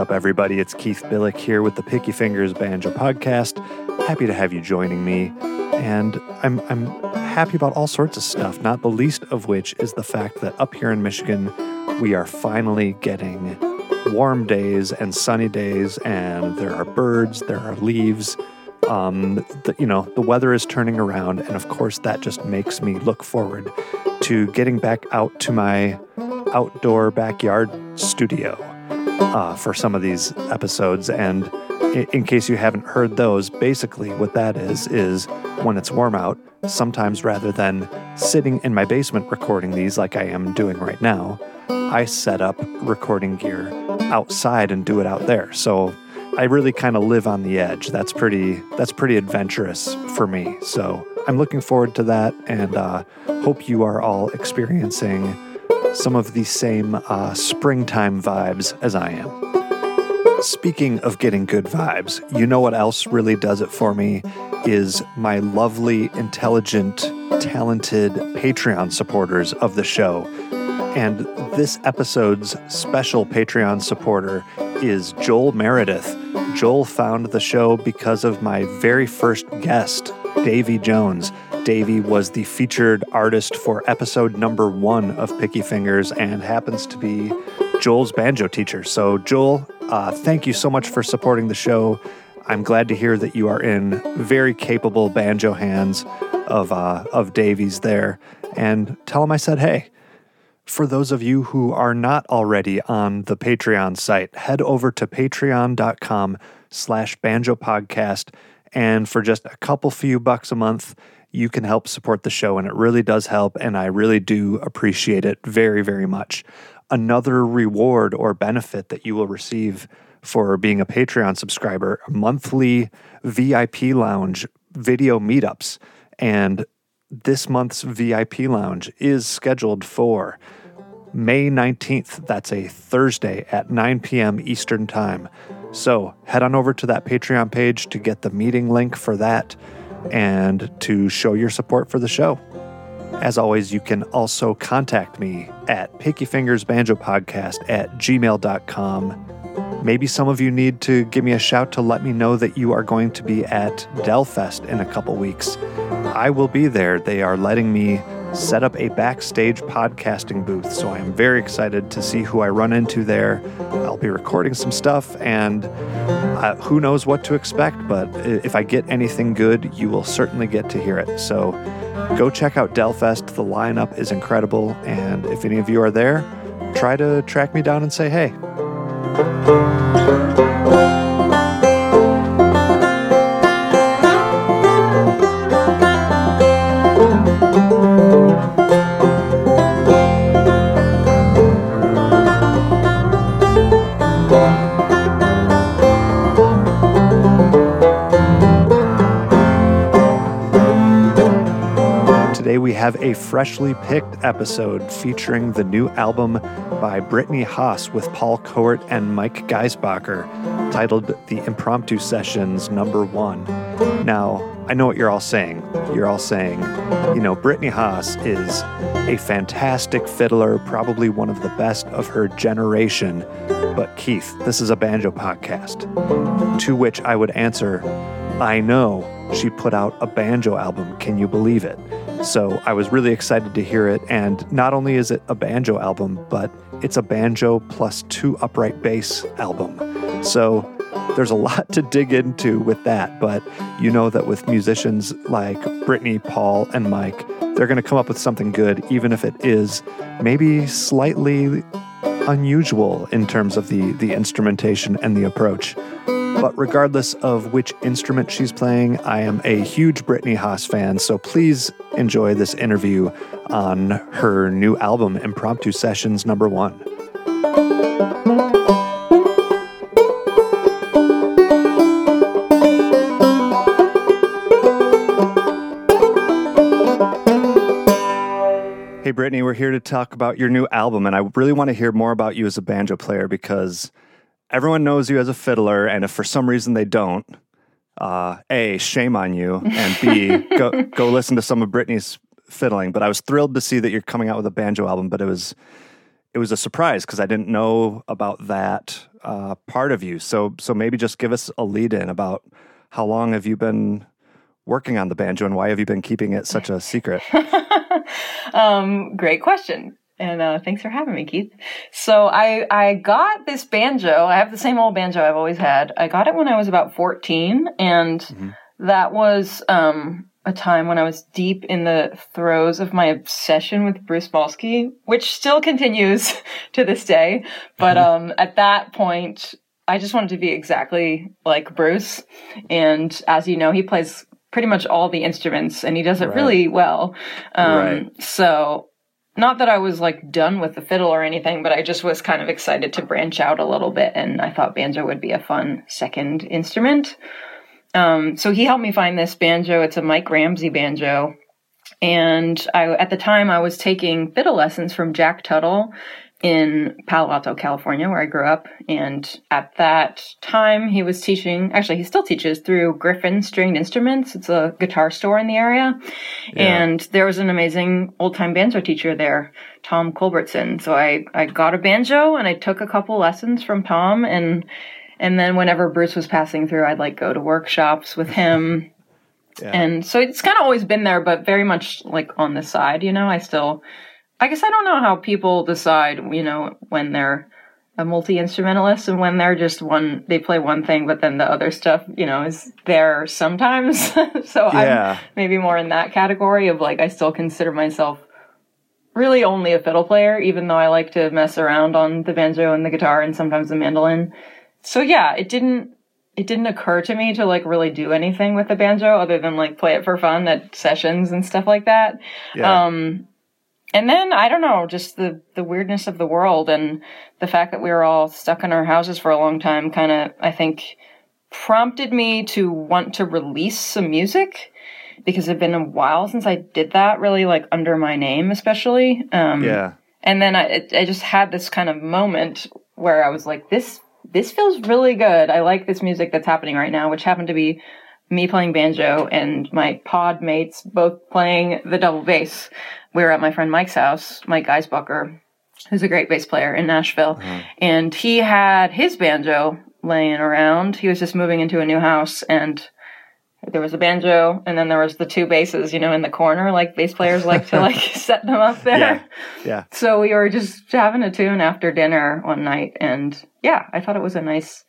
What's up, everybody? It's Keith Billick here with the Picky Fingers Banjo Podcast. Happy to have you joining me. And I'm happy about all sorts of stuff, not the least of which is the fact that up here in Michigan, we are finally getting warm days and sunny days, and there are birds, there are leaves. The weather is turning around, and of course that just makes me look forward to getting back out to my outdoor backyard studio for some of these episodes. And in case you haven't heard those, basically what that is when it's warm out, sometimes rather than sitting in my basement recording these like I am doing right now, I set up recording gear outside and do it out there. So I really kind of live on the edge. That's pretty adventurous for me. So I'm looking forward to that, and hope you are all experiencing some of the same springtime vibes as I am. Speaking of getting good vibes, you know what else really does it for me is my lovely, intelligent, talented Patreon supporters of the show. And this episode's special Patreon supporter is Joel Meredith. Joel found the show because of my very first guest, Davy Jones. Davy was the featured artist for episode number 1 of Picky Fingers and happens to be Joel's banjo teacher. So Joel, thank you so much for supporting the show. I'm glad to hear that you are in very capable banjo hands of Davy's there. And tell him I said hey. For those of you who are not already on the Patreon site, head over to patreon.com/banjo podcast, and for just a couple few bucks a month, you can help support the show, and it really does help, and I really do appreciate it very, very much. Another reward or benefit that you will receive for being a Patreon subscriber, monthly VIP Lounge video meetups, and this month's VIP Lounge is scheduled for May 19th. That's a Thursday at 9 p.m. Eastern Time. So head on over to that Patreon page to get the meeting link for that and to show your support for the show. As always, you can also contact me at pickyfingersbanjopodcast@gmail.com. Maybe some of you need to give me a shout to let me know that you are going to be at Delfest in a couple weeks. I will be there. They are letting me set up a backstage podcasting booth, so I am very excited to see who I run into there. I'll be recording some stuff, and who knows what to expect, but if I get anything good, you will certainly get to hear it. So go check out Delfest. The lineup is incredible, and if any of you are there, try to track me down and say hey. Have a Freshly-Picked episode featuring the new album by Brittany Haas with Paul Kowert and Mike Gaisbacher, titled The Impromptu Sessions No. 1. Now, I know what you're all saying. You're all saying, you know, Brittany Haas is a fantastic fiddler, probably one of the best of her generation. But Keith, this is a banjo podcast. To which I would answer, I know she put out a banjo album. Can you believe it? So I was really excited to hear it, and not only is it a banjo album, but it's a banjo plus 2 upright bass album. So there's a lot to dig into with that, but you know that with musicians like Brittany, Paul, and Mike, they're going to come up with something good, even if it is maybe slightly unusual in terms of the instrumentation and the approach. But regardless of which instrument she's playing, I am a huge Brittany Haas fan, so please enjoy this interview on her new album, Impromptu Sessions No. 1. Hey, Brittany, we're here to talk about your new album, and I really want to hear more about you as a banjo player, because everyone knows you as a fiddler, and if for some reason they don't, A, shame on you, and B, go listen to some of Brittany's fiddling. But I was thrilled to see that you're coming out with a banjo album, but it was it was a surprise because I didn't know about that part of you. So maybe just give us a lead in about how long have you been working on the banjo and why have you been keeping it such a secret? Great question. And thanks for having me, Keith. So I got this banjo. I have the same old banjo I've always had. I got it when I was about 14, and that was a time when I was deep in the throes of my obsession with Bruce Molsky, which still continues to this day. But at that point, I just wanted to be exactly like Bruce. And as you know, he plays pretty much all the instruments, and he does it really well. So... not that I was like done with the fiddle or anything, but I just was kind of excited to branch out a little bit, and I thought banjo would be a fun second instrument. So he helped me find this banjo. It's a Mike Ramsey banjo. And at the time I was taking fiddle lessons from Jack Tuttle in Palo Alto, California, where I grew up. And at that time he was teaching, actually he still teaches through Griffin Stringed Instruments. It's a guitar store in the area. Yeah. And there was an amazing old-time banjo teacher there, Tom Culbertson. So I got a banjo and I took a couple lessons from Tom. And then whenever Bruce was passing through, I'd like go to workshops with him. Yeah. And so it's kind of always been there, but very much like on the side, you know. I guess I don't know how people decide, you know, when they're a multi-instrumentalist and when they're just one, they play one thing, but then the other stuff, you know, is there sometimes. So yeah. I'm maybe more in that category of like, I still consider myself really only a fiddle player, even though I like to mess around on the banjo and the guitar and sometimes the mandolin. So yeah, it didn't occur to me to like really do anything with the banjo other than like play it for fun at sessions and stuff like that. Yeah. And then, I don't know, just the weirdness of the world and the fact that we were all stuck in our houses for a long time kind of, I think, prompted me to want to release some music, because it had been a while since I did that, really, like, under my name especially. Yeah. And then I just had this kind of moment where I was like, this feels really good. I like this music that's happening right now, which happened to be me playing banjo and my pod mates both playing the double bass. We were at my friend Mike's house, Mike Gaisbacher, who's a great bass player in Nashville. Mm-hmm. And he had his banjo laying around. He was just moving into a new house, and there was a banjo, and then there was the two basses, you know, in the corner, like bass players like to like set them up there. Yeah. So we were just having a tune after dinner one night, and yeah, I thought it was a nice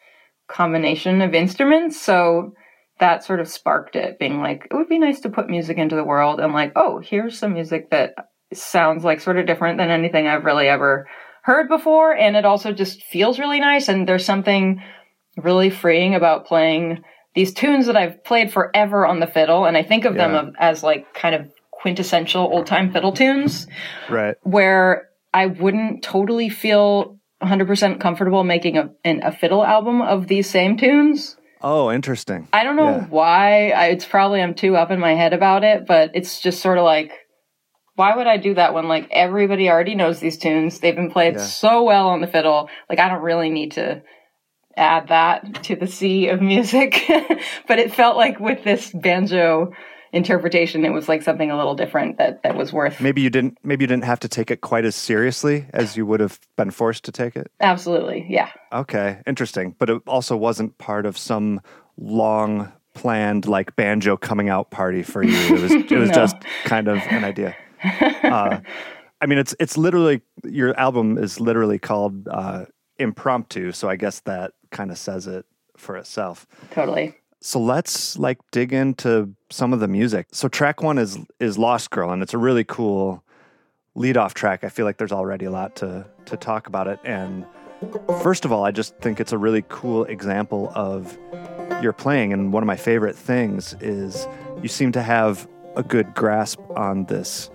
combination of instruments. So that sort of sparked it, being like, it would be nice to put music into the world. And like, oh, here's some music that sounds like sort of different than anything I've really ever heard before. And it also just feels really nice. And there's something really freeing about playing these tunes that I've played forever on the fiddle. And I think of them as like kind of quintessential old time fiddle tunes, right? Where I wouldn't totally feel 100% comfortable making a fiddle album of these same tunes. Oh, interesting. I don't know why. It's probably I'm too up in my head about it, but it's just sort of like, why would I do that when like everybody already knows these tunes? They've been played so well on the fiddle. Like, I don't really need to add that to the sea of music. But it felt like with this banjo interpretation, it was like something a little different that was worth. Maybe you didn't have to take it quite as seriously as you would have been forced to take it. Absolutely. Yeah. Okay. Interesting. But it also wasn't part of some long planned like banjo coming out party for you. It was no. Just kind of an idea. I mean, it's literally, your album is literally called Impromptu. So I guess that kind of says it for itself. Totally. So let's like dig into some of the music. So track one is Lost Girl, and it's a really cool lead-off track. I feel like there's already a lot to talk about it. And first of all, I just think it's a really cool example of your playing. And one of my favorite things is you seem to have a good grasp on this,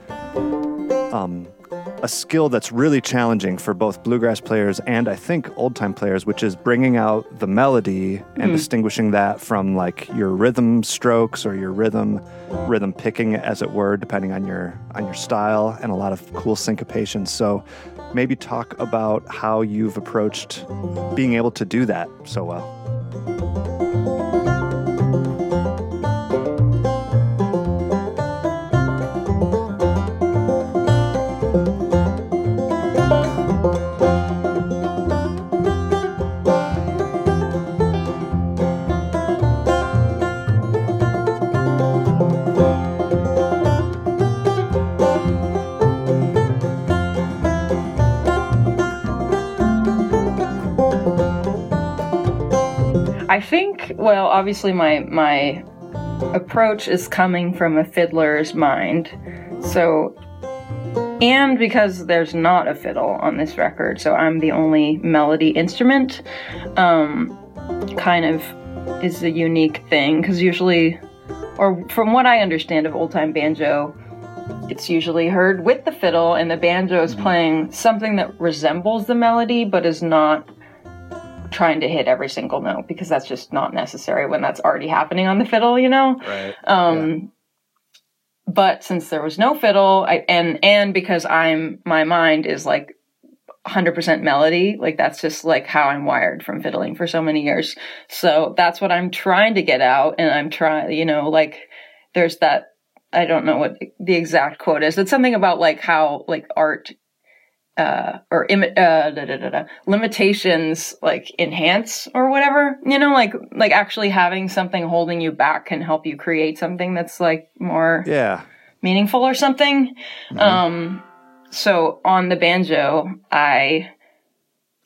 a skill that's really challenging for both bluegrass players and I think old-time players, which is bringing out the melody and distinguishing that from like your rhythm strokes or your rhythm picking, as it were, depending on your style, and a lot of cool syncopations. So maybe talk about how you've approached being able to do that so well. I think, well, obviously my approach is coming from a fiddler's mind. So, and because there's not a fiddle on this record, so I'm the only melody instrument, kind of is a unique thing, because usually, or from what I understand of old-time banjo, it's usually heard with the fiddle, and the banjo is playing something that resembles the melody, but is not trying to hit every single note, because that's just not necessary when that's already happening on the fiddle, you know? Right. Yeah. But since there was no fiddle, and because my mind is like 100% melody, like that's just like how I'm wired from fiddling for so many years. So that's what I'm trying to get out, and I'm trying, you know, like there's that, I don't know what the exact quote is. It's something about like how like art limitations like enhance or whatever, you know, like actually having something holding you back can help you create something that's like more meaningful or something. Mm-hmm. So on the banjo, I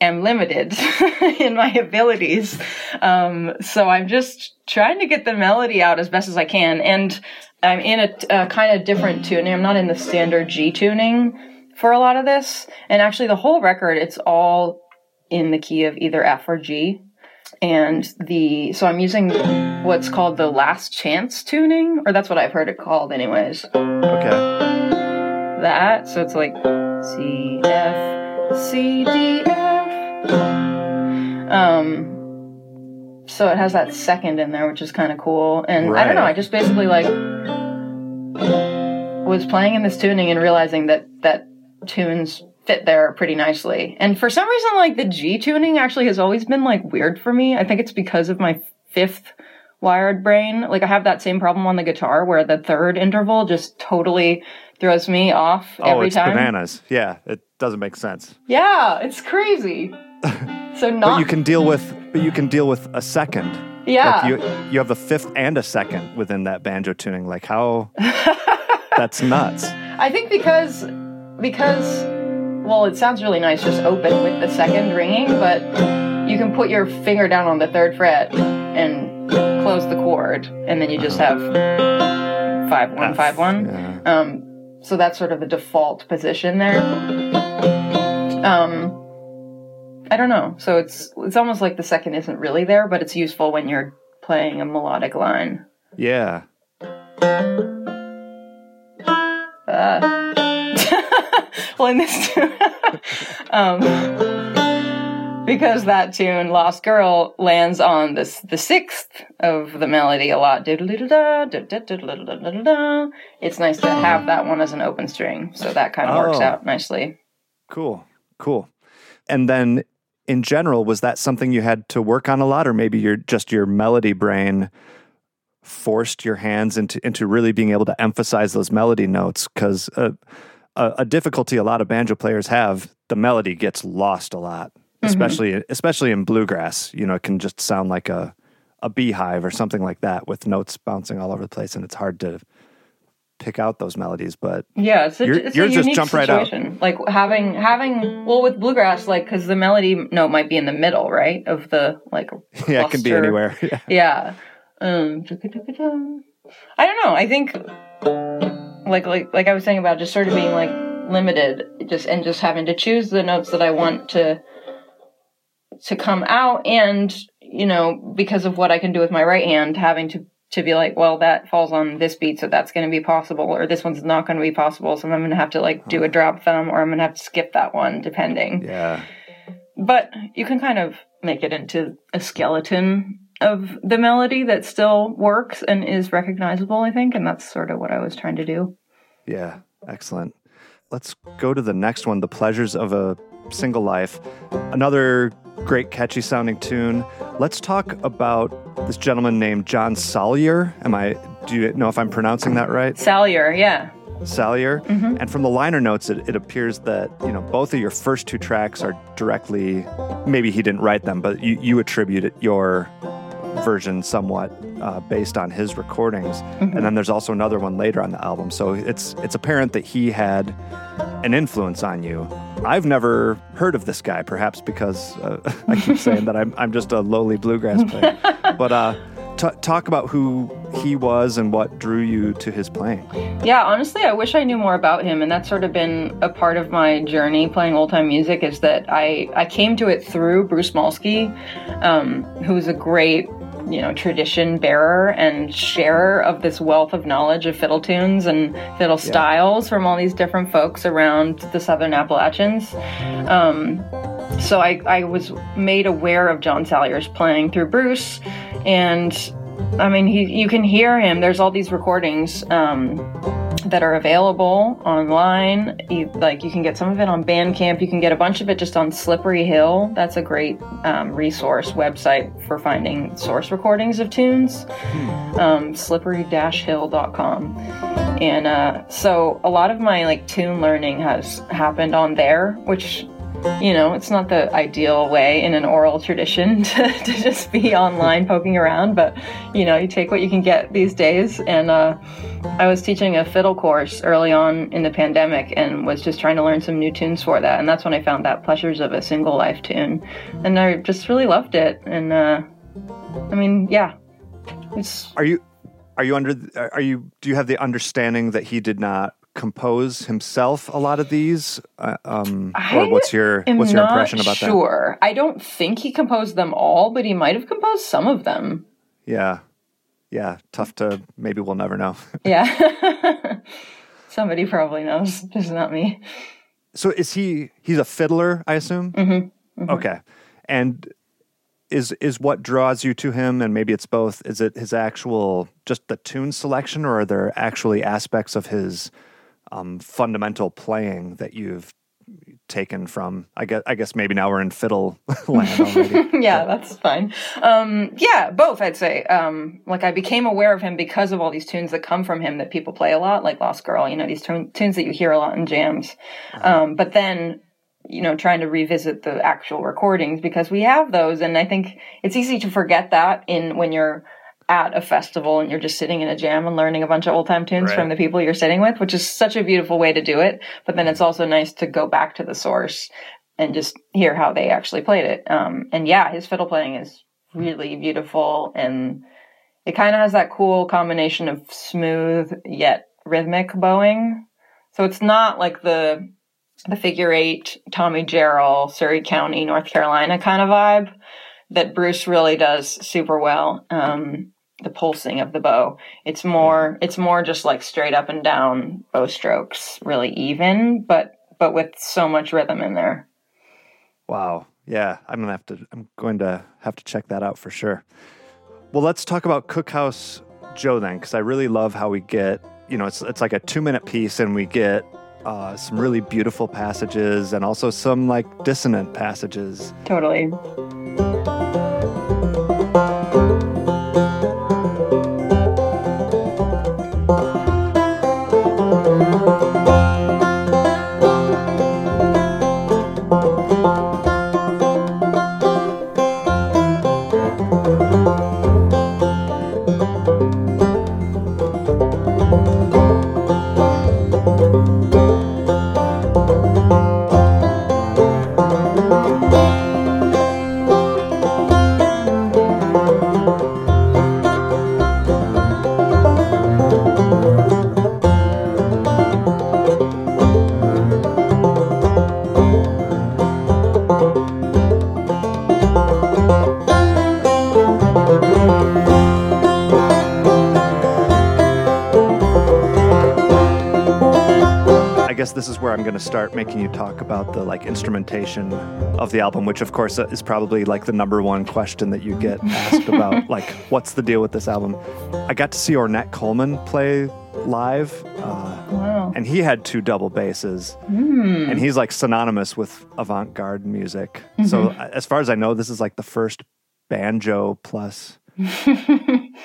am limited in my abilities. So I'm just trying to get the melody out as best as I can. And I'm in a kind of different tuning. I'm not in the standard G tuning for a lot of this. And actually the whole record, it's all in the key of either F or G. And so I'm using what's called the last chance tuning, or that's what I've heard it called anyways. Okay. That, so it's like C, F, C, D, F. So it has that second in there, which is kind of cool. And right. I don't know, I just basically like was playing in this tuning and realizing that tunes fit there pretty nicely. And for some reason, like the G tuning actually has always been like weird for me. I think it's because of my fifth wired brain. Like I have that same problem on the guitar where the third interval just totally throws me off every time. Oh, it's bananas. Yeah, it doesn't make sense. Yeah, it's crazy. So not. But you can deal with a second. Yeah. Like you have a fifth and a second within that banjo tuning. Like how? That's nuts. I think because well, it sounds really nice just open with the second ringing, but you can put your finger down on the third fret and close the chord, and then you just have 5-1 5-1. Yeah. So that's sort of the default position there. I don't know. So it's almost like the second isn't really there, but it's useful when you're playing a melodic line. Yeah. Well, in this tune, because that tune, Lost Girl, lands on the sixth of the melody a lot. It's nice to have that one as an open string, so that kind of works out nicely. Cool. And then, in general, was that something you had to work on a lot, or maybe your melody brain forced your hands into really being able to emphasize those melody notes? Because a difficulty a lot of banjo players have, the melody gets lost a lot. Especially in bluegrass, you know, it can just sound like a beehive or something like that with notes bouncing all over the place, and it's hard to pick out those melodies. But yeah, it's a unique just jump situation. Right out. Like having well with bluegrass, like because the melody note might be in the middle, right, of the like cluster. Yeah, it can be anywhere. Yeah. I don't know. I think like I was saying about just sort of being like limited, just having to choose the notes that I want to come out, and you know, because of what I can do with my right hand, having to be like, well, that falls on this beat, so that's going to be possible, or this one's not going to be possible, so I'm going to have to like do a drop thumb, or I'm going to have to skip that one, depending. Yeah. But you can kind of make it into a skeleton of the melody that still works and is recognizable, I think, and that's sort of what I was trying to do. Yeah, excellent. Let's go to the next one, The Pleasures of a Single Life. Another great catchy sounding tune. Let's talk about this gentleman named John Salyer. Do you know if I'm pronouncing that right? Salyer, yeah. Salyer. Mm-hmm. And from the liner notes, it appears that, you know, both of your first two tracks are directly, maybe he didn't write them, but you attribute it, your version somewhat based on his recordings. Mm-hmm. And then there's also another one later on the album. So it's apparent that he had an influence on you. I've never heard of this guy, perhaps because I keep saying that I'm just a lowly bluegrass player. But talk about who he was and what drew you to his playing. Yeah, honestly, I wish I knew more about him, and that's sort of been a part of my journey playing old-time music, is that I came to it through Bruce Molsky, who's a great, you know, tradition bearer and sharer of this wealth of knowledge of fiddle tunes and fiddle styles from all these different folks around the Southern Appalachians. So I was made aware of John Salyer's playing through Bruce, and I mean, you can hear him. There's all these recordings that are available online. You can get some of it on Bandcamp. You can get a bunch of it just on Slippery Hill. That's a great resource website for finding source recordings of tunes. Slippery-hill.com. And so a lot of my tune learning has happened on there, which, you know, it's not the ideal way in an oral tradition to just be online poking around, but, you know, you take what you can get these days. And I was teaching a fiddle course early on in the pandemic and was just trying to learn some new tunes for that. And that's when I found that Pleasures of a Single Life tune. And I just really loved it. And, I mean, yeah. Do you have the understanding that he did not compose himself a lot of these? Or what's your impression about that? Sure. I don't think he composed them all, but he might have composed some of them. Yeah. Tough to, maybe we'll never know. Yeah. Somebody probably knows, just not me. So is he's a fiddler, I assume? Mm-hmm. Mm-hmm. Okay. And is what draws you to him, and maybe it's both, is it his actual, just the tune selection, or are there actually aspects of his fundamental playing that you've taken from? I guess maybe now we're in fiddle land already. Yeah, that's fine. Yeah, both, I'd say. I became aware of him because of all these tunes that come from him that people play a lot, like Lost Girl, you know, these tunes that you hear a lot in jams. But then, you know, trying to revisit the actual recordings, because we have those, and I think it's easy to forget that when you're at a festival and you're just sitting in a jam and learning a bunch of old-time tunes from the people you're sitting with, which is such a beautiful way to do it. But then it's also nice to go back to the source and just hear how they actually played it. And yeah, his fiddle playing is really beautiful, and it kind of has that cool combination of smooth yet rhythmic bowing. So it's not like the figure eight, Tommy Jarrell, Surrey County, North Carolina kind of vibe that Bruce really does super well. The pulsing of the bow. It's more just like straight up and down bow strokes, really even, but with so much rhythm in there. Wow. Yeah. I'm going to have to check that out for sure. Well, let's talk about Cookhouse Joe then, because I really love how we get, you know, it's like a 2-minute piece and we get some really beautiful passages and also some dissonant passages. Totally. This is where I'm going to start making you talk about the instrumentation of the album, which of course is probably the number one question that you get asked about, what's the deal with this album? I got to see Ornette Coleman play live, wow. And he had two double basses, and he's synonymous with avant-garde music. Mm-hmm. So as far as I know, this is the first banjo plus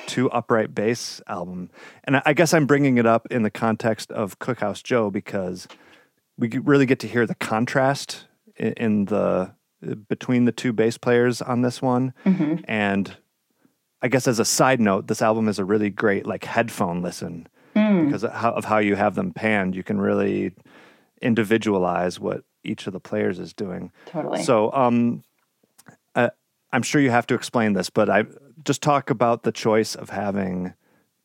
two upright bass album. And I guess I'm bringing it up in the context of Cookhouse Joe because we really get to hear the contrast between the two bass players on this one. Mm-hmm. And I guess as a side note, this album is a really great headphone listen because of how you have them panned. You can really individualize what each of the players is doing. Totally. So I'm sure you have to explain this, but just talk about the choice of having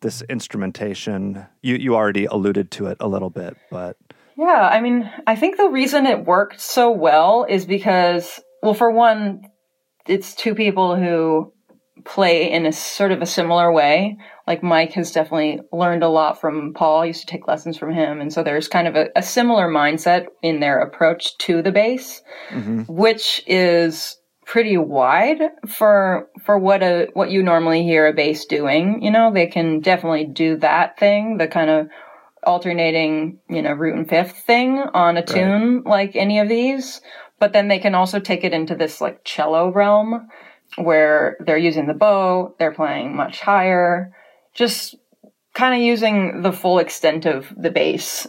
this instrumentation. You already alluded to it a little bit, but... Yeah, I mean, I think the reason it worked so well is because, well, for one, it's two people who play in a sort of a similar way. Like Mike has definitely learned a lot from Paul. I used to take lessons from him. And so there's kind of a similar mindset in their approach to the bass, mm-hmm. which is pretty wide for what you normally hear a bass doing. You know, they can definitely do that thing, the kind of alternating, you know, root and fifth thing on a tune like any of these. But then they can also take it into this like cello realm where they're using the bow, they're playing much higher, just kind of using the full extent of the bass.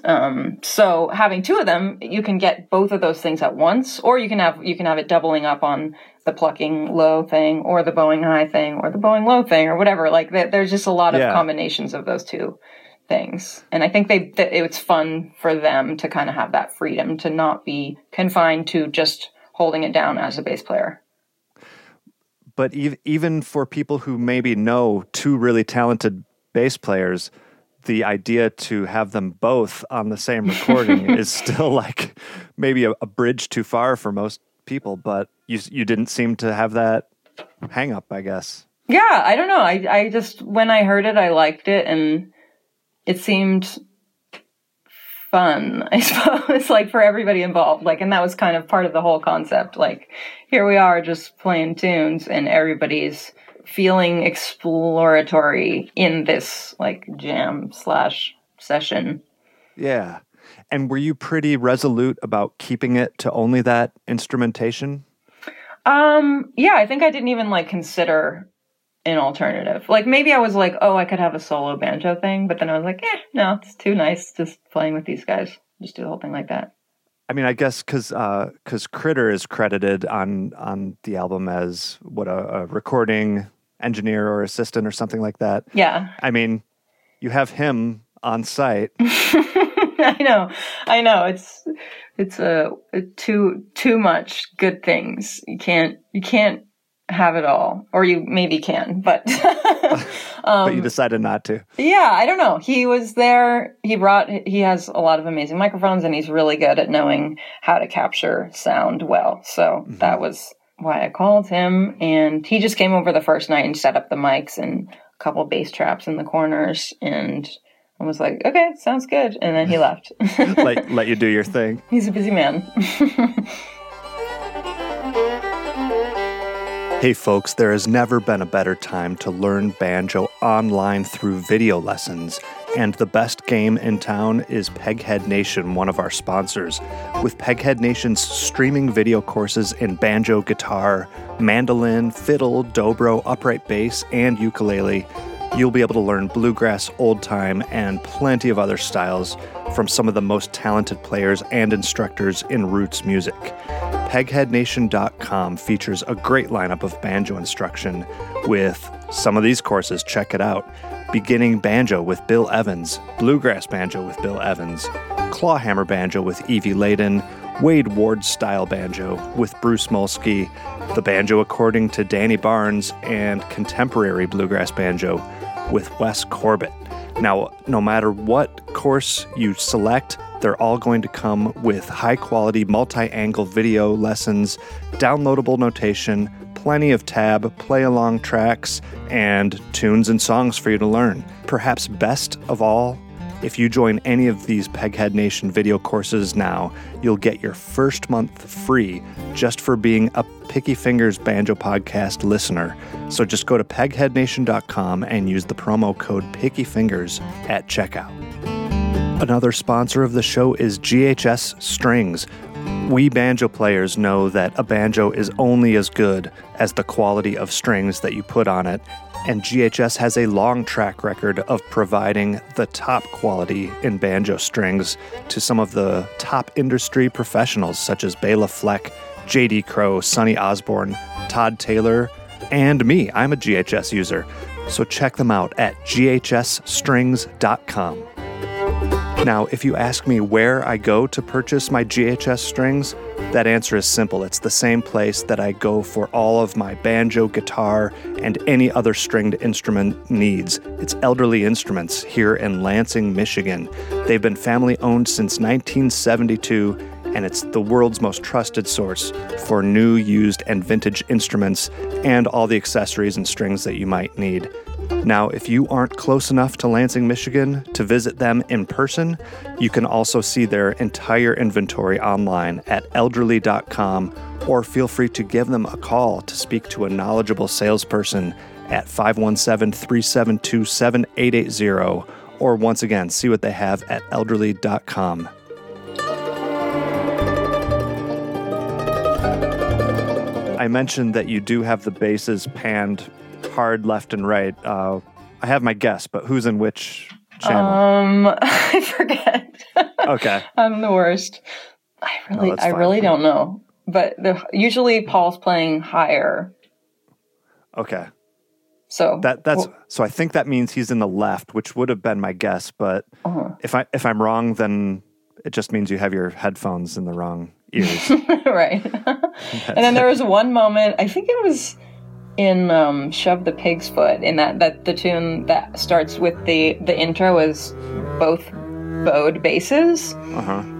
So having two of them, you can get both of those things at once, or you can have it doubling up on the plucking low thing or the bowing high thing or the bowing low thing or whatever. Like there's just a lot of combinations of those two things. And I think it's fun for them to kind of have that freedom to not be confined to just holding it down as a bass player. But even for people who maybe know two really talented bass players, the idea to have them both on the same recording is still like maybe a bridge too far for most people. But you didn't seem to have that hang up, I guess. Yeah, I don't know. I just, when I heard it, I liked it, and it seemed fun, I suppose, like for everybody involved. Like, and that was kind of part of the whole concept. Like, here we are just playing tunes and everybody's feeling exploratory in this like jam/session. Yeah. And were you pretty resolute about keeping it to only that instrumentation? Yeah, I think I didn't even like consider an alternative. Like maybe I was like, oh, I could have a solo banjo thing, but then I was like, no, it's too nice just playing with these guys. Just do the whole thing like that. I mean, I guess because Critter is credited on the album as what a recording engineer or assistant or something like that. Yeah. I mean, you have him on site. I know. It's too much good things. You can't have it all, or you maybe can, but but you decided not to. Yeah, I don't know. He was there. He has a lot of amazing microphones, and he's really good at knowing how to capture sound well. So mm-hmm. that was why I called him, and he just came over the first night and set up the mics and a couple bass traps in the corners, and I was like, okay, sounds good, and then he left. Like, let you do your thing. He's a busy man. Hey folks, there has never been a better time to learn banjo online through video lessons, and the best game in town is Peghead Nation, one of our sponsors. With Peghead Nation's streaming video courses in banjo, guitar, mandolin, fiddle, dobro, upright bass, and ukulele, you'll be able to learn bluegrass, old time, and plenty of other styles from some of the most talented players and instructors in roots music. PegheadNation.com features a great lineup of banjo instruction with some of these courses. Check it out. Beginning Banjo with Bill Evans, Bluegrass Banjo with Bill Evans, Clawhammer Banjo with Evie Layden, Wade Ward Style Banjo with Bruce Molsky, The Banjo According to Danny Barnes, and Contemporary Bluegrass Banjo with Wes Corbett. Now, no matter what course you select, they're all going to come with high-quality multi-angle video lessons, downloadable notation, plenty of tab, play-along tracks, and tunes and songs for you to learn. Perhaps best of all, if you join any of these Peghead Nation video courses now, you'll get your first month free just for being a Picky Fingers Banjo Podcast listener. So just go to PegheadNation.com and use the promo code PickyFingers at checkout. Another sponsor of the show is GHS Strings. We banjo players know that a banjo is only as good as the quality of strings that you put on it, and GHS has a long track record of providing the top quality in banjo strings to some of the top industry professionals such as Bela Fleck, J.D. Crowe, Sonny Osborne, Todd Taylor, and me. I'm a GHS user, so check them out at GHSstrings.com. Now, if you ask me where I go to purchase my GHS strings, that answer is simple. It's the same place that I go for all of my banjo, guitar, and any other stringed instrument needs. It's Elderly Instruments here in Lansing, Michigan. They've been family-owned since 1972, and it's the world's most trusted source for new, used, and vintage instruments and all the accessories and strings that you might need. Now, if you aren't close enough to Lansing, Michigan to visit them in person, you can also see their entire inventory online at elderly.com, or feel free to give them a call to speak to a knowledgeable salesperson at 517-372-7880, or once again, see what they have at elderly.com. I mentioned that you do have the basses panned hard left and right. I have my guess, but who's in which channel? I forget. Okay. I'm the worst. I really don't know. But usually Paul's playing higher. Okay. So I think that means he's in the left, which would have been my guess, but if I'm wrong, then it just means you have your headphones in the wrong ears. Right. And then there was one moment, I think it was in Shove the Pig's Foot, in that the tune that starts with the intro is both bowed basses.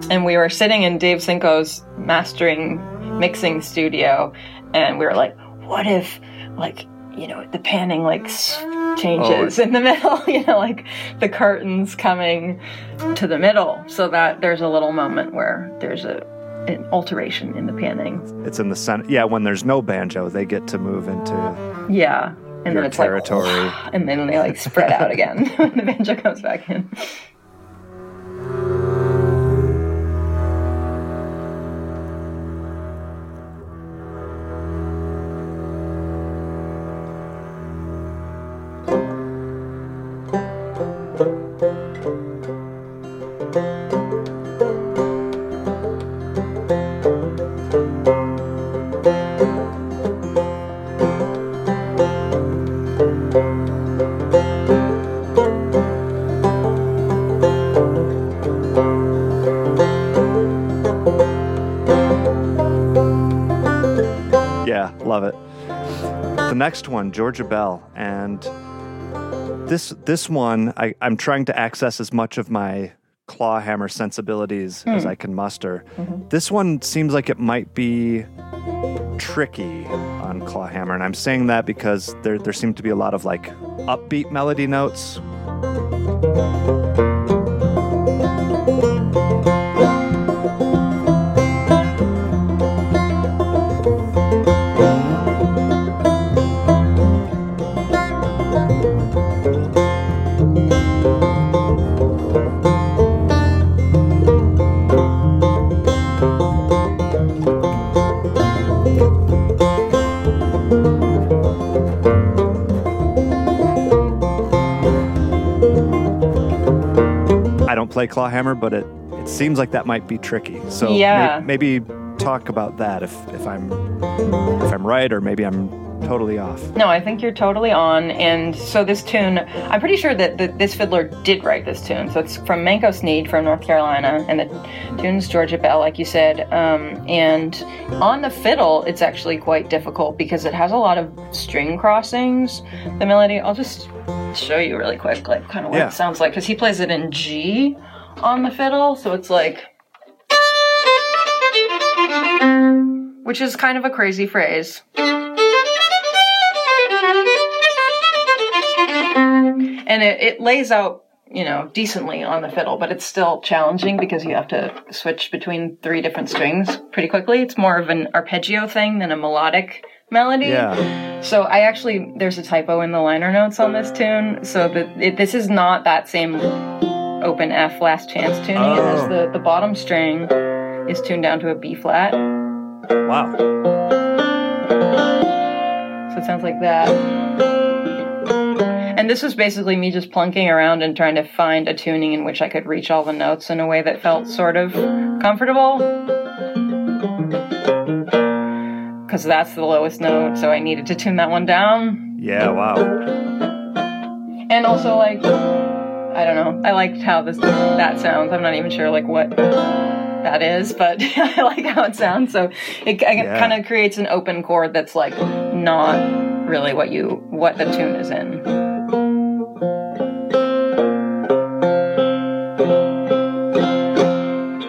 And we were sitting in Dave Cinco's mixing studio, and we were like, what if, like, you know, the panning like changes in the middle, you know, like the curtains coming to the middle, so that there's a little moment where there's an alteration in the panning. It's in the center. Yeah, when there's no banjo, they get to move into and then it's territory. Like, and then they like spread out again when the banjo comes back in. Next one, Georgia Bell, and this one I'm trying to access as much of my claw hammer sensibilities as I can muster. This one seems like it might be tricky on claw hammer, and I'm saying that because there seem to be a lot of like upbeat melody notes. Play claw hammer, but it seems like that might be tricky. So maybe talk about that if I'm right, or maybe I'm totally off. No, I think you're totally on. And so this tune, I'm pretty sure that this fiddler did write this tune. So it's from Manco Sneed from North Carolina, and the tune's Georgia Bell, like you said. And on the fiddle, it's actually quite difficult because it has a lot of string crossings. The melody, I'll just show you really quick, like kind of what it sounds like, because he plays it in G on the fiddle, so it's like, which is kind of a crazy phrase. And it lays out, you know, decently on the fiddle, but it's still challenging because you have to switch between three different strings pretty quickly. It's more of an arpeggio thing than a melodic melody. Yeah. So there's a typo in the liner notes on this tune. So this is not that same open F last chance tuning. As the bottom string is tuned down to a B flat. Wow. So it sounds like that. And this was basically me just plunking around and trying to find a tuning in which I could reach all the notes in a way that felt sort of comfortable. Because that's the lowest note, so I needed to tune that one down. Yeah, wow. And also, like, I don't know. I liked how that sounds. I'm not even sure like what that is, but I like how it sounds. So it kind of creates an open chord that's like not really what the tune is in.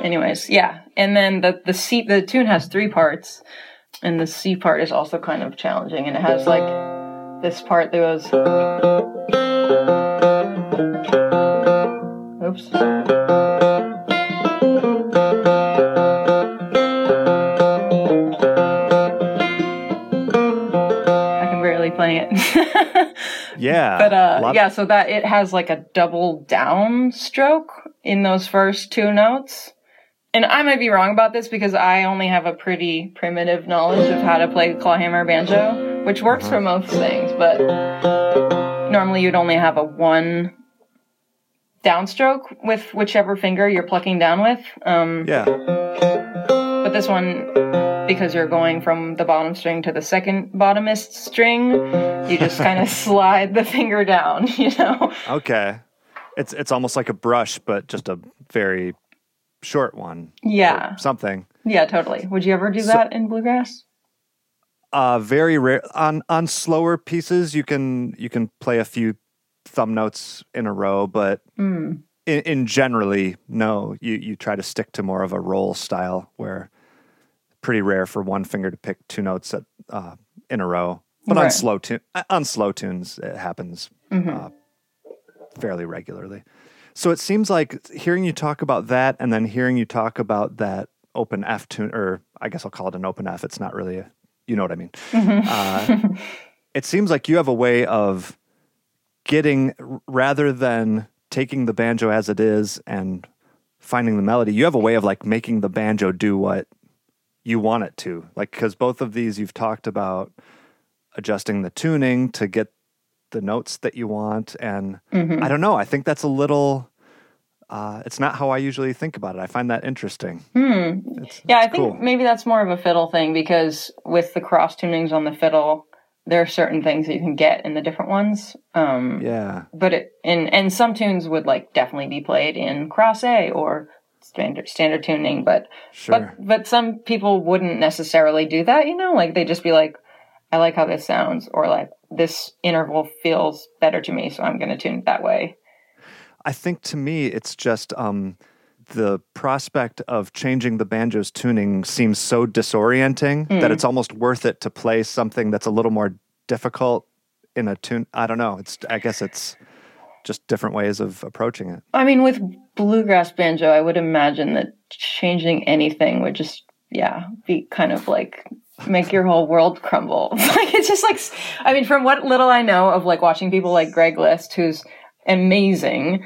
Anyways, yeah. And then the tune has three parts, and the C part is also kind of challenging, and it has like this part that goes, oops. I can barely play it. Yeah. But so that it has like a double down stroke in those first two notes. And I might be wrong about this because I only have a pretty primitive knowledge of how to play clawhammer banjo, which works for most things, but normally you'd only have a one downstroke with whichever finger you're plucking down with. But this one, because you're going from the bottom string to the second bottomest string, you just kind of slide the finger down, you know? Okay. It's almost like a brush, but just a very short one. Yeah. Something. Yeah, totally. Would you ever do that in bluegrass? Very rare. On slower pieces, you can play a few thumb notes in a row, but in generally, no. You try to stick to more of a roll style, where pretty rare for one finger to pick two notes in a row. But right. on slow tunes, it happens fairly regularly. So it seems like hearing you talk about that and then hearing you talk about that open F tune, or I guess I'll call it an open F. It's not really you know what I mean. Mm-hmm. It seems like you have a way of rather than taking the banjo as it is and finding the melody, you have a way of like making the banjo do what you want it to. Like, because both of these you've talked about adjusting the tuning to get the notes that you want, and I don't know, I think that's a little it's not how I usually think about it. I find that interesting. I think maybe that's more of a fiddle thing, because with the cross tunings on the fiddle there are certain things that you can get in the different ones, but and some tunes would like definitely be played in cross A or standard tuning, but some people wouldn't necessarily do that, you know, like they'd just be like, I like how this sounds, or like this interval feels better to me, so I'm going to tune it that way. I think to me, it's just the prospect of changing the banjo's tuning seems so disorienting that it's almost worth it to play something that's a little more difficult in a tune. I don't know. I guess it's just different ways of approaching it. I mean, with bluegrass banjo, I would imagine that changing anything would just, be kind of like make your whole world crumble. Like, it's just like, I mean, from what little I know of like watching people like Greg List, who's amazing,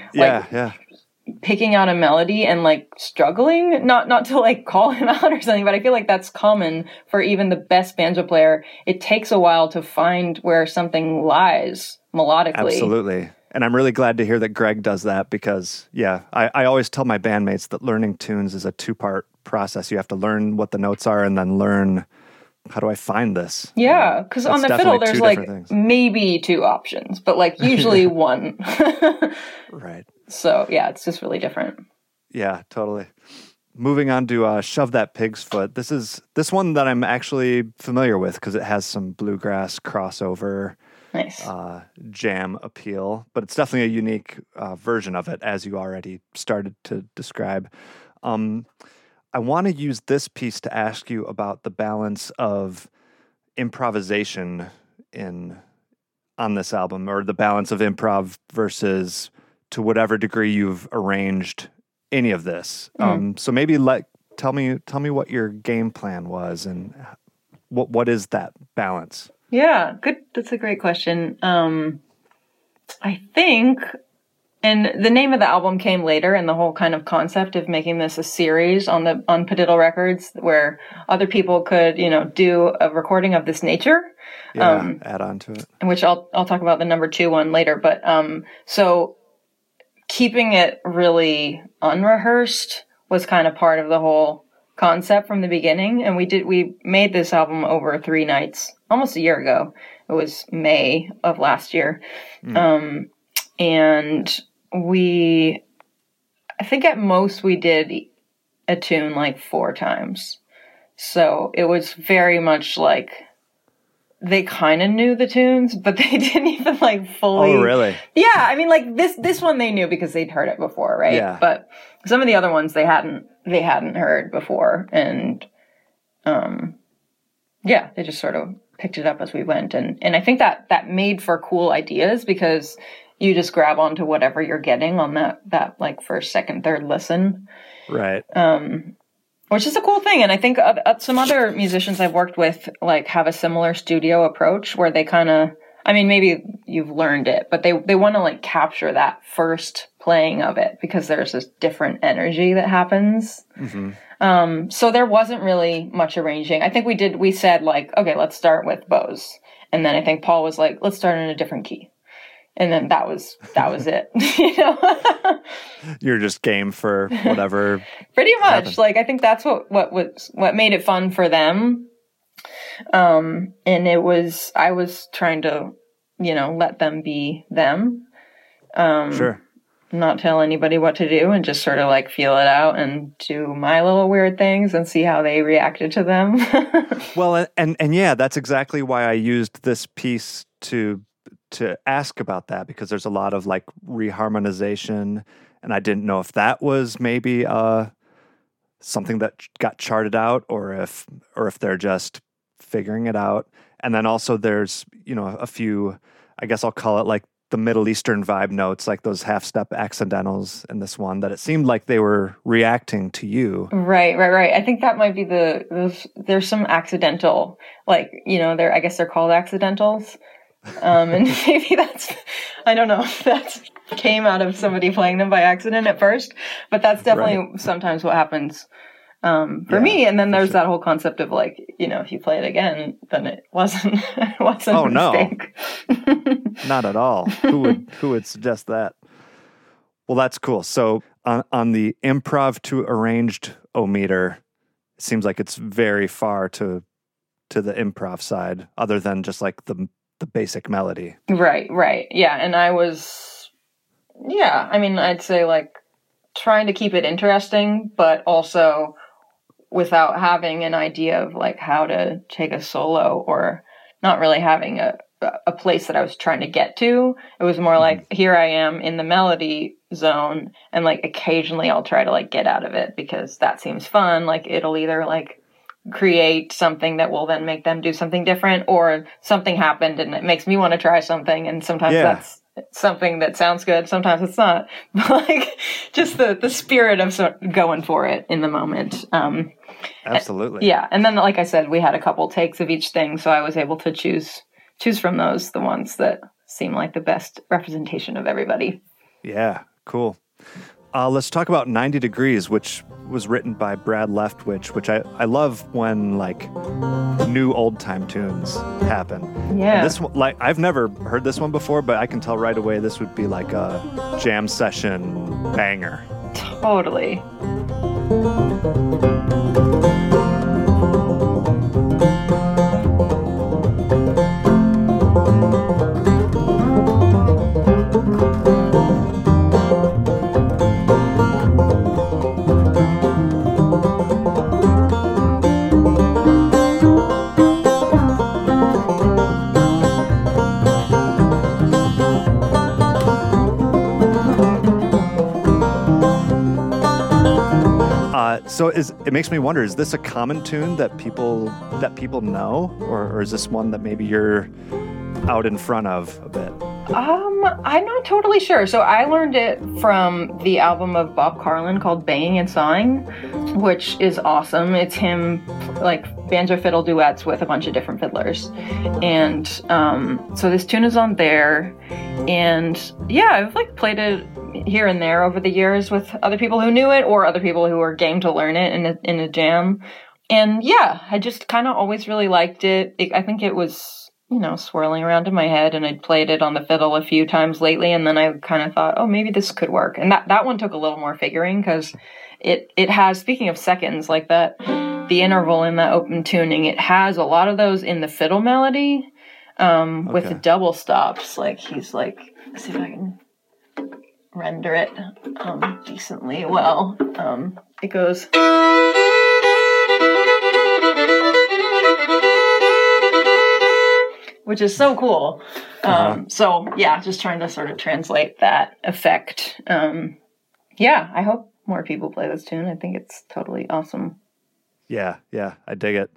picking out a melody and like struggling, not to like call him out or something, but I feel like that's common for even the best banjo player. It takes a while to find where something lies melodically. Absolutely. And I'm really glad to hear that Greg does that, because I always tell my bandmates that learning tunes is a two-part process. You have to learn what the notes are and then learn, how do I find this? Yeah, because on the fiddle, there's like maybe two options, but like usually one. Right. So it's just really different. Yeah, totally. Moving on to Shove That Pig's Foot. This one that I'm actually familiar with because it has some bluegrass crossover jam appeal, but it's definitely a unique version of it, as you already started to describe. I want to use this piece to ask you about the balance of improvisation on this album, or the balance of improv versus to whatever degree you've arranged any of this. So maybe tell me what your game plan was and what is that balance? Yeah, good. That's a great question. I think. And the name of the album came later, and the whole kind of concept of making this a series on Padiddle Records, where other people could, do a recording of this nature. Yeah, add on to it. Which I'll talk about the number 2 one later. But so keeping it really unrehearsed was kind of part of the whole concept from the beginning. And we made this album over 3 nights, almost a year ago. It was May of last year, and I think at most we did a tune like 4 times. So it was very much like they kind of knew the tunes, but they didn't even like fully. Oh, really? Yeah. I mean, like this one they knew because they'd heard it before. Right. Yeah. But some of the other ones they hadn't heard before. And, yeah, they just sort of picked it up as we went. And I think that made for cool ideas because you just grab onto whatever you're getting on that like first, second, third listen. Right. Which is a cool thing. And I think some other musicians I've worked with like have a similar studio approach where they kind of, I mean, maybe you've learned it, but they want to like capture that first playing of it because there's this different energy that happens. Mm-hmm. So there wasn't really much arranging. I think we said like, okay, let's start with bows. And then I think Paul was like, let's start in a different key. And then that was it. You know, you're just game for whatever. Pretty much. Happened. Like I think that's what made it fun for them. And it was I was trying to, you know, let them be them. Sure. Not tell anybody what to do and just sort of like feel it out and do my little weird things and see how they reacted to them. Well, and yeah, that's exactly why I used this piece to ask about that, because there's a lot of like reharmonization, and I didn't know if that was maybe something that got charted out or if they're just figuring it out. And then also there's, you know, a few, I guess I'll call it like the Middle Eastern vibe notes, like those half step accidentals in this one that it seemed like they were reacting to you. Right. I think that might be there's some accidental, like, you know, I guess they're called accidentals. And maybe that's, I don't know if that came out of somebody playing them by accident at first, but that's definitely sometimes what happens for me. And then there's that whole concept of like, you know, if you play it again, then it wasn't a mistake. No, not at all. Who would suggest that? Well, that's cool. So on the improv to arranged O-meter, it seems like it's very far to the improv side, other than just like the basic melody. Right. Yeah. And I was, I mean, I'd say like trying to keep it interesting, but also without having an idea of like how to take a solo or not really having a place that I was trying to get to. It was more like, here I am in the melody zone. And like, occasionally I'll try to like get out of it because that seems fun. Like it'll either like create something that will then make them do something different, or something happened and it makes me want to try something. And sometimes that's something that sounds good. Sometimes it's not, but like just the spirit of sort of going for it in the moment. Absolutely. Yeah. And then, like I said, we had a couple takes of each thing. So I was able to choose from those, the ones that seem like the best representation of everybody. Yeah. Cool. Let's talk about 90 Degrees, which was written by Brad Leftwich, which I love when, like, new old-time tunes happen. Yeah. And this one, like, I've never heard this one before, but I can tell right away this would be, like, a jam session banger. Totally. So it makes me wonder, is this a common tune that people know, or is this one that maybe you're out in front of a bit? I'm not totally sure. So I learned it from the album of Bob Carlin called Banging and Sawing, which is awesome. It's him, like, banjo fiddle duets with a bunch of different fiddlers. And so this tune is on there. And, yeah, I've, like, played it here and there over the years with other people who knew it or other people who were game to learn it in a jam. And yeah, I just kind of always really liked it. I think it was, you know, swirling around in my head, and I'd played it on the fiddle a few times lately. And then I kind of thought, oh, maybe this could work. And that one took a little more figuring because it has, speaking of seconds like that, the interval in that open tuning, it has a lot of those in the fiddle melody with the double stops. Like he's like, let's see if I can render it decently well. It goes... which is so cool. So, yeah, just trying to sort of translate that effect. Yeah, I hope more people play this tune. I think it's totally awesome. Yeah, I dig it.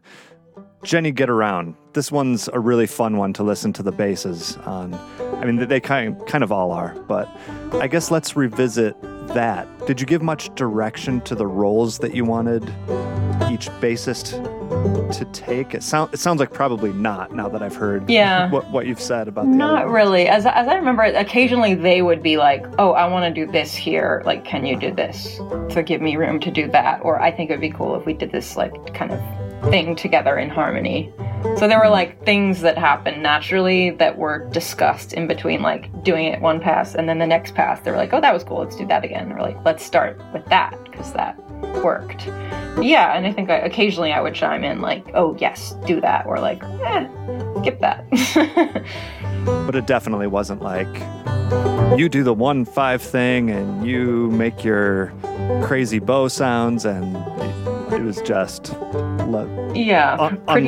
Jenny Get Around. This one's a really fun one to listen to the basses on. I mean, they kind of all are, but I guess let's revisit that. Did you give much direction to the roles that you wanted each bassist to take? It sounds like probably not, now that I've heard what you've said about the not other really. As I remember, occasionally they would be like, oh, I want to do this here. Like, can you do this? So give me room to do that. Or I think it would be cool if we did this, like, kind of thing together in harmony. So there were, like, things that happened naturally that were discussed in between, like, doing it one pass and then the next pass. They were like, oh, that was cool. Let's do that again. Or, like, let's start with that because that worked. Yeah, and I think occasionally I would chime in, like, oh, yes, do that. Or, like, skip that. But it definitely wasn't like, you do the 1-5 thing and you make your crazy bow sounds and... It was just pretty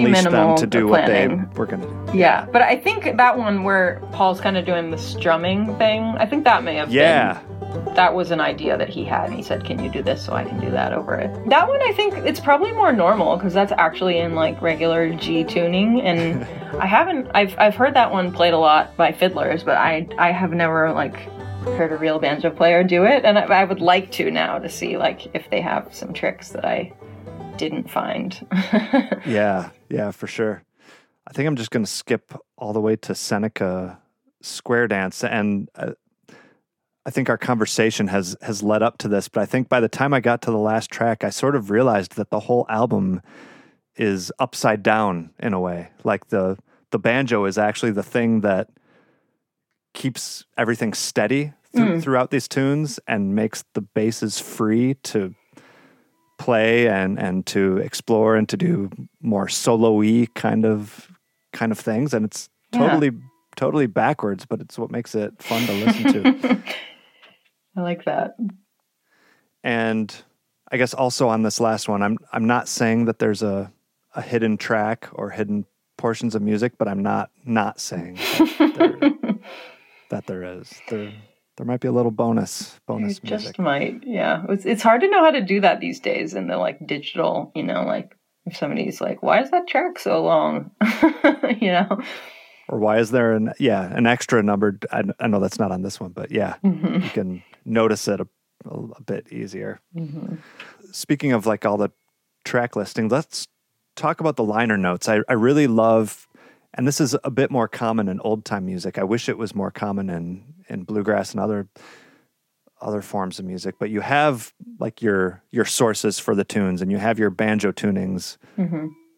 minimal them to do planning. What they were going to do. Yeah, but I think that one where Paul's kind of doing the strumming thing, I think that may have been, that was an idea that he had. And he said, can you do this so I can do that over it? That one, I think it's probably more normal because that's actually in like regular G tuning. And I've heard that one played a lot by fiddlers, but I have never like... heard a real banjo player do it, and I would like to now to see like if they have some tricks that I didn't find. yeah, for sure. I think I'm just going to skip all the way to Seneca Square Dance, and I think our conversation has led up to this, but I think by the time I got to the last track, I sort of realized that the whole album is upside down in a way. Like the banjo is actually the thing that keeps everything steady throughout these tunes and makes the basses free to play and to explore and to do more solo-y kind of things. And it's totally backwards, but it's what makes it fun to listen to. I like that. And I guess also on this last one, I'm not saying that there's a hidden track or hidden portions of music, but I'm not saying that there might be a little bonus it music. Just might, yeah. It's hard to know how to do that these days in the like digital, you know, like if somebody's like, why is that track so long? You know, or why is there an extra number? I know that's not on this one, but yeah, you can notice it a bit easier. Mm-hmm. Speaking of like all the track listing, let's talk about the liner notes. I really love. And this is a bit more common in old-time music. I wish it was more common in bluegrass and other forms of music. But you have like your sources for the tunes, and you have your banjo tunings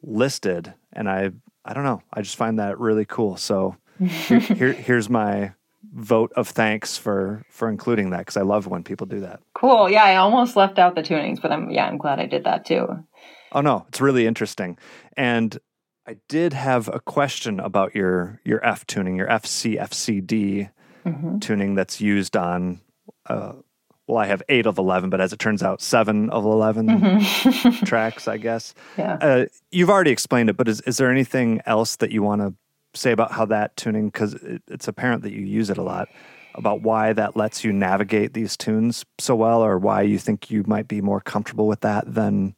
listed. And I don't know. I just find that really cool. So here's my vote of thanks for including that, because I love when people do that. Cool. Yeah, I almost left out the tunings, but I'm glad I did that too. Oh no, it's really interesting. And I did have a question about your F tuning, your FC, FCD tuning that's used on, I have 8 of 11, but as it turns out, 7 of 11 tracks, I guess. Yeah. You've already explained it, but is there anything else that you want to say about how that tuning, because it's apparent that you use it a lot, about why that lets you navigate these tunes so well, or why you think you might be more comfortable with that than...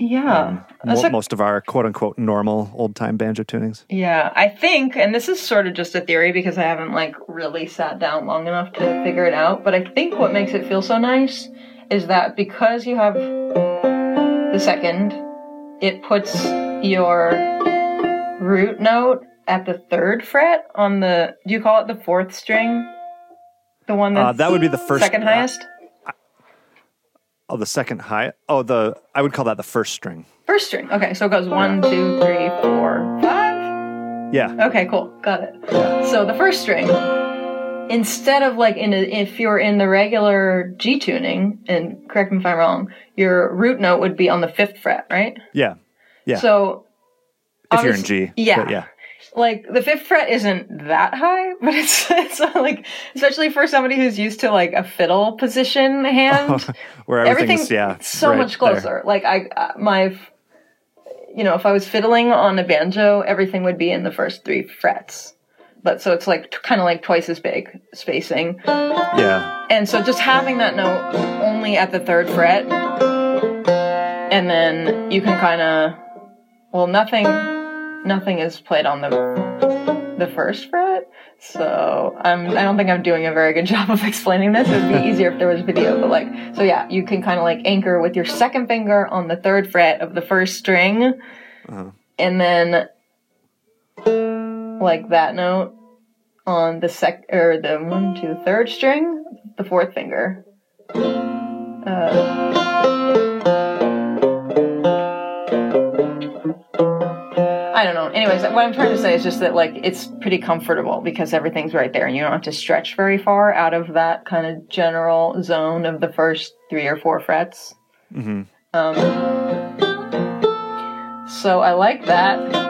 Yeah. Most of our quote-unquote normal old-time banjo tunings. Yeah, I think, and this is sort of just a theory because I haven't like really sat down long enough to figure it out, but I think what makes it feel so nice is that because you have the second, it puts your root note at the 3rd fret on the, do you call it the 4th string? The one that's that would be the first, second highest? Oh, the second high. Oh, I would call that the first string. First string. Okay, so it goes 1, 2, 3, 4, 5. Yeah. Okay, cool. Got it. Yeah. So the first string, instead of like if you're in the regular G tuning, and correct me if I'm wrong, your root note would be on the 5th fret, right? Yeah. So if you're in G. Yeah. like the fifth fret isn't that high, but it's like, especially for somebody who's used to like a fiddle position hand, where everything's so right much closer. There. Like if I was fiddling on a banjo, everything would be in the first three frets. But so it's like kind of like twice as big spacing. Yeah. And so just having that note only at the third fret, and then you can kind of, nothing is played on the first fret. So I don't think I'm doing a very good job of explaining this. It would be easier if there was a video. But you can kind of like anchor with your second finger on the third fret of the first string, and then like that note on the 1, 2, 3rd string, the fourth finger. I don't know. Anyways, what I'm trying to say is just that like it's pretty comfortable because everything's right there and you don't have to stretch very far out of that kind of general zone of the first 3 or 4 frets. Mm-hmm. So I like that.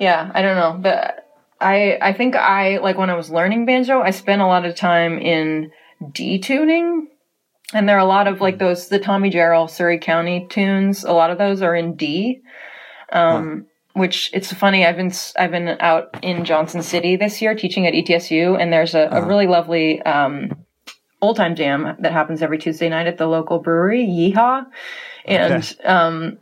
Yeah, I don't know, but I think when I was learning banjo, I spent a lot of time in D-tuning, and there are a lot of like the Tommy Jarrell Surrey County tunes. A lot of those are in D, which it's funny. I've been out in Johnson City this year teaching at ETSU, and there's a really lovely old time jam that happens every Tuesday night at the local brewery, Yeehaw, and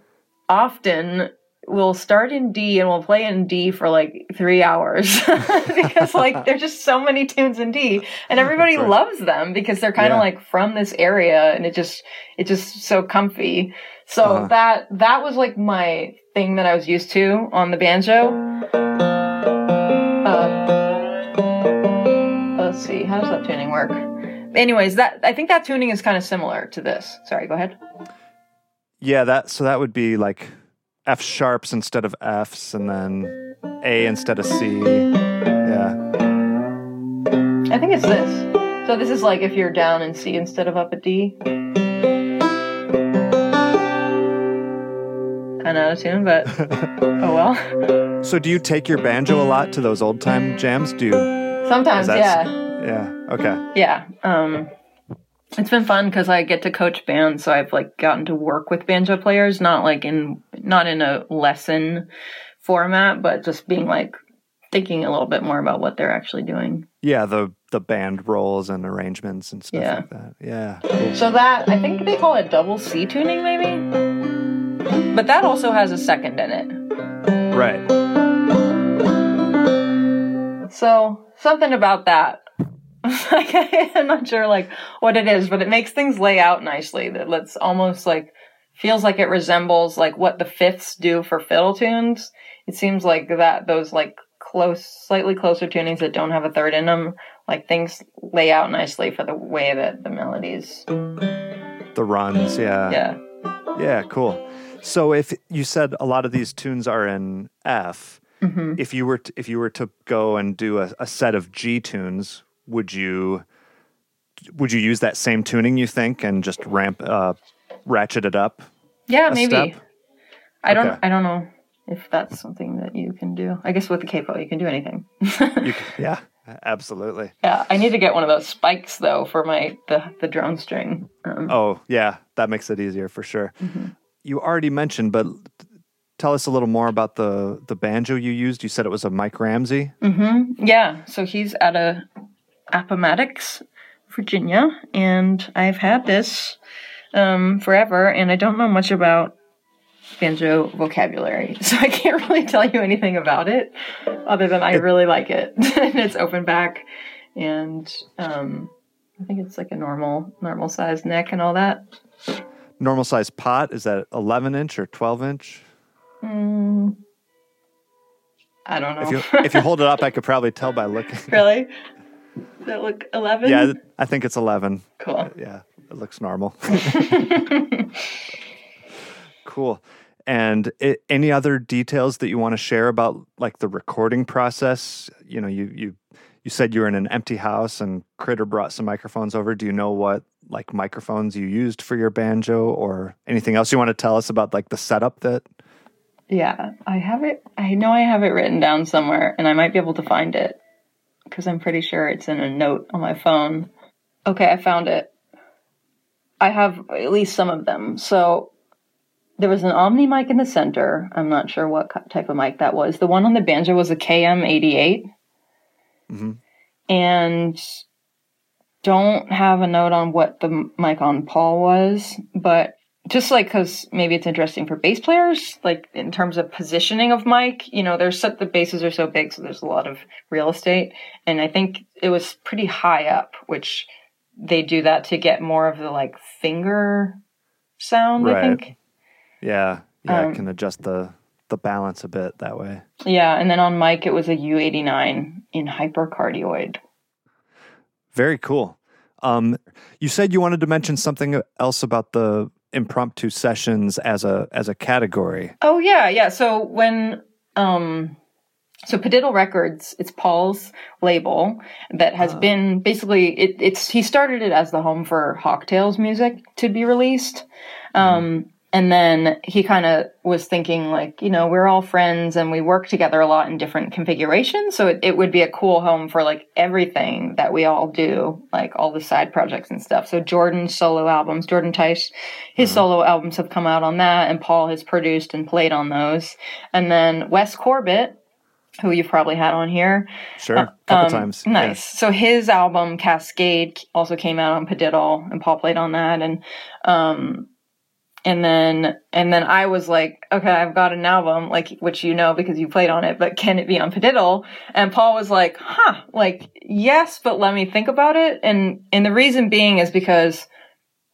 often we'll start in D and we'll play in D for like 3 hours because like there's just so many tunes in D and everybody loves them because they're kind of like from this area and it's just so comfy. So that was like my thing that I was used to on the banjo. Let's see, how does that tuning work? Anyways, I think that tuning is kind of similar to this. Sorry, go ahead. Yeah, that would be like F sharps instead of Fs, and then A instead of C. Yeah. I think it's this. So this is like if you're down in C instead of up at D. Kind of out of tune, but oh well. So do you take your banjo a lot to those old time jams? Do you? Sometimes, yeah. Yeah, okay. Yeah, it's been fun because I get to coach bands, so I've like gotten to work with banjo players, not in a lesson format, but just being like thinking a little bit more about what they're actually doing. Yeah, the band roles and arrangements and stuff like that. Yeah. Cool. So that, I think they call it double C tuning, maybe, but that also has a second in it. Right. So something about that. Like, I'm not sure like what it is, but it makes things lay out nicely. That lets almost like feels like it resembles like what the fifths do for fiddle tunes. It seems like that those like slightly closer tunings that don't have a third in them, like things lay out nicely for the way that the melodies, the runs, yeah, cool. So if you said a lot of these tunes are in F, if you were to go and do a set of G tunes, would you use that same tuning, you think, and just ratchet it up? Yeah, maybe. Step? I don't know if that's something that you can do. I guess with the capo, you can do anything. Yeah, absolutely. Yeah, I need to get one of those spikes though for the drone string. Oh yeah, that makes it easier for sure. Mm-hmm. You already mentioned, but tell us a little more about the banjo you used. You said it was a Mike Ramsey. Mm-hmm. Yeah, so he's at Appomattox, Virginia, and I've had this forever, and I don't know much about banjo vocabulary, so I can't really tell you anything about it other than I really like it. And it's open back, and I think it's like a normal size neck and all that. Normal size pot, is that 11 inch or 12 inch? I don't know. If you hold it up, I could probably tell by looking. Really? Does it look 11? Yeah, I think it's 11. Cool. Yeah, it looks normal. Cool. And any other details that you want to share about, like, the recording process? You know, you You said you were in an empty house and Critter brought some microphones over. Do you know what like microphones you used for your banjo or anything else you want to tell us about like the setup that? Yeah, I have it. I know I have it written down somewhere and I might be able to find it because I'm pretty sure it's in a note on my phone. Okay, I found it. I have at least some of them. So there was an Omni mic in the center. I'm not sure what type of mic that was. The one on the banjo was a KM88. Mm-hmm. And don't have a note on what the mic on Paul was, but just like because maybe it's interesting for bass players, like in terms of positioning of mic, you know, the basses are so big, so there's a lot of real estate. And I think it was pretty high up, which they do that to get more of the like finger sound, right. I think. Yeah. Yeah. I can adjust the balance a bit that way. Yeah. And then on mic, it was a U89 in hypercardioid. Very cool. You said you wanted to mention something else about the impromptu sessions as a category. Oh yeah. Yeah. So when, Padiddle Records, it's Paul's label that has been basically, he started it as the home for Hawktail's music to be released. And then he kind of was thinking like, you know, we're all friends and we work together a lot in different configurations. So it would be a cool home for like everything that we all do, like all the side projects and stuff. So Jordan's solo albums, Jordan Tice, his solo albums have come out on that. And Paul has produced and played on those. And then Wes Corbett, who you've probably had on here. Sure, a couple times. Nice. Yeah. So his album, Cascade, also came out on Padiddle, and Paul played on that. And then I was like, okay, I've got an album, like, which you know because you played on it, but can it be on Padiddle? And Paul was like, yes, but let me think about it. And the reason being is because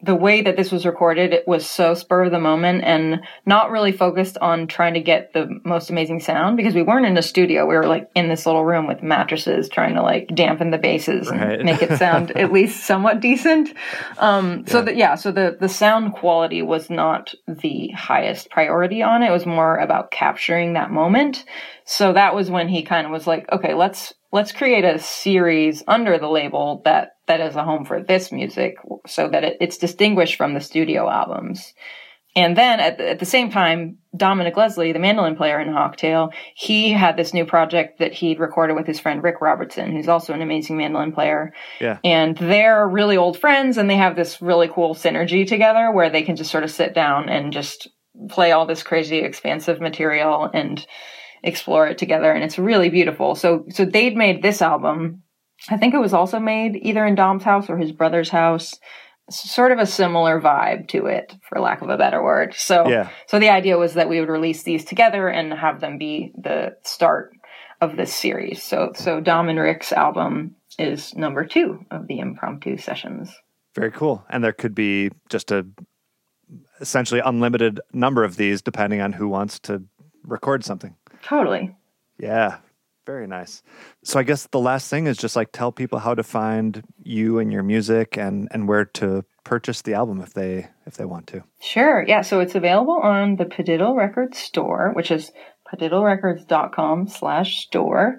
the way that this was recorded, it was so spur of the moment and not really focused on trying to get the most amazing sound because we weren't in a studio. We were like in this little room with mattresses trying to like dampen the basses and make it sound at least somewhat decent. So the sound quality was not the highest priority on it. It was more about capturing that moment. So that was when he kind of was like, okay, let's create a series under the label that is a home for this music so that it's distinguished from the studio albums. And then at the same time, Dominic Leslie, the mandolin player in Hawktail, he had this new project that he'd recorded with his friend Rick Robertson, who's also an amazing mandolin player. Yeah. And they're really old friends and they have this really cool synergy together where they can just sort of sit down and just play all this crazy expansive material and explore it together. And it's really beautiful. So they'd made this album. I think it was also made either in Dom's house or his brother's house, sort of a similar vibe to it, for lack of a better word. So the idea was that we would release these together and have them be the start of this series. So Dom and Rick's album is number 2 of the impromptu sessions. Very cool. And there could be just essentially unlimited number of these depending on who wants to record something. Totally. Yeah. Very nice. So I guess the last thing is just like tell people how to find you and your music and where to purchase the album if they want to. Sure. Yeah. So it's available on the Padiddle Records store, which is padiddlerecords.com/store.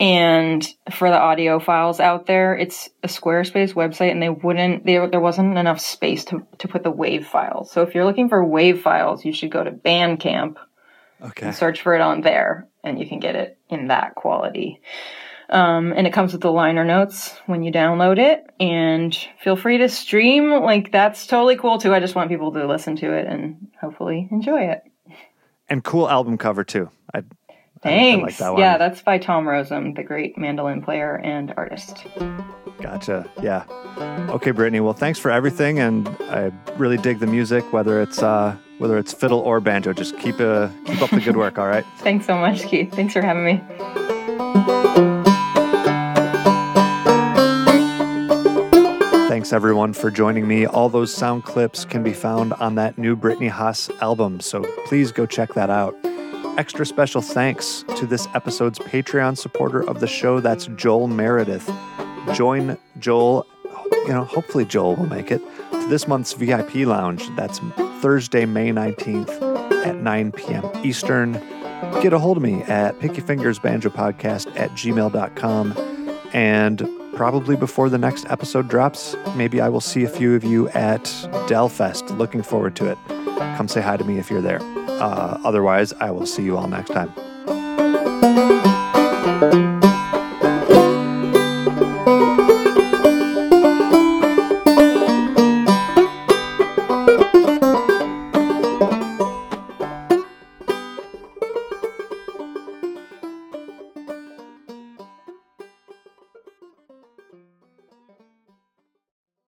And for the audio files out there, it's a Squarespace website and there wasn't enough space to put the WAV files. So if you're looking for WAV files, you should go to Bandcamp. Okay. And search for it on there and you can get it in that quality. And it comes with the liner notes when you download it and feel free to stream. Like that's totally cool too. I just want people to listen to it and hopefully enjoy it. And cool album cover too. Thanks. I like that one. Yeah, that's by Tom Rosen, the great mandolin player and artist. Gotcha. Yeah. Okay, Brittany. Well, thanks for everything. And I really dig the music, whether it's fiddle or banjo. Just keep up the good work, all right? Thanks so much, Keith. Thanks for having me. Thanks, everyone, for joining me. All those sound clips can be found on that new Brittany Haas album, so please go check that out. Extra special thanks to this episode's Patreon supporter of the show. That's Joel Meredith. Join Joel. You know, hopefully Joel will make it to this month's VIP lounge. That's Thursday, May 19th at 9 p.m. Eastern. Get a hold of me at pickyfingersbanjopodcast@gmail.com. and probably before the next episode drops, maybe I will see a few of you at Delfest. Looking forward to it. Come say hi to me if you're there. Otherwise, I will see you all next time.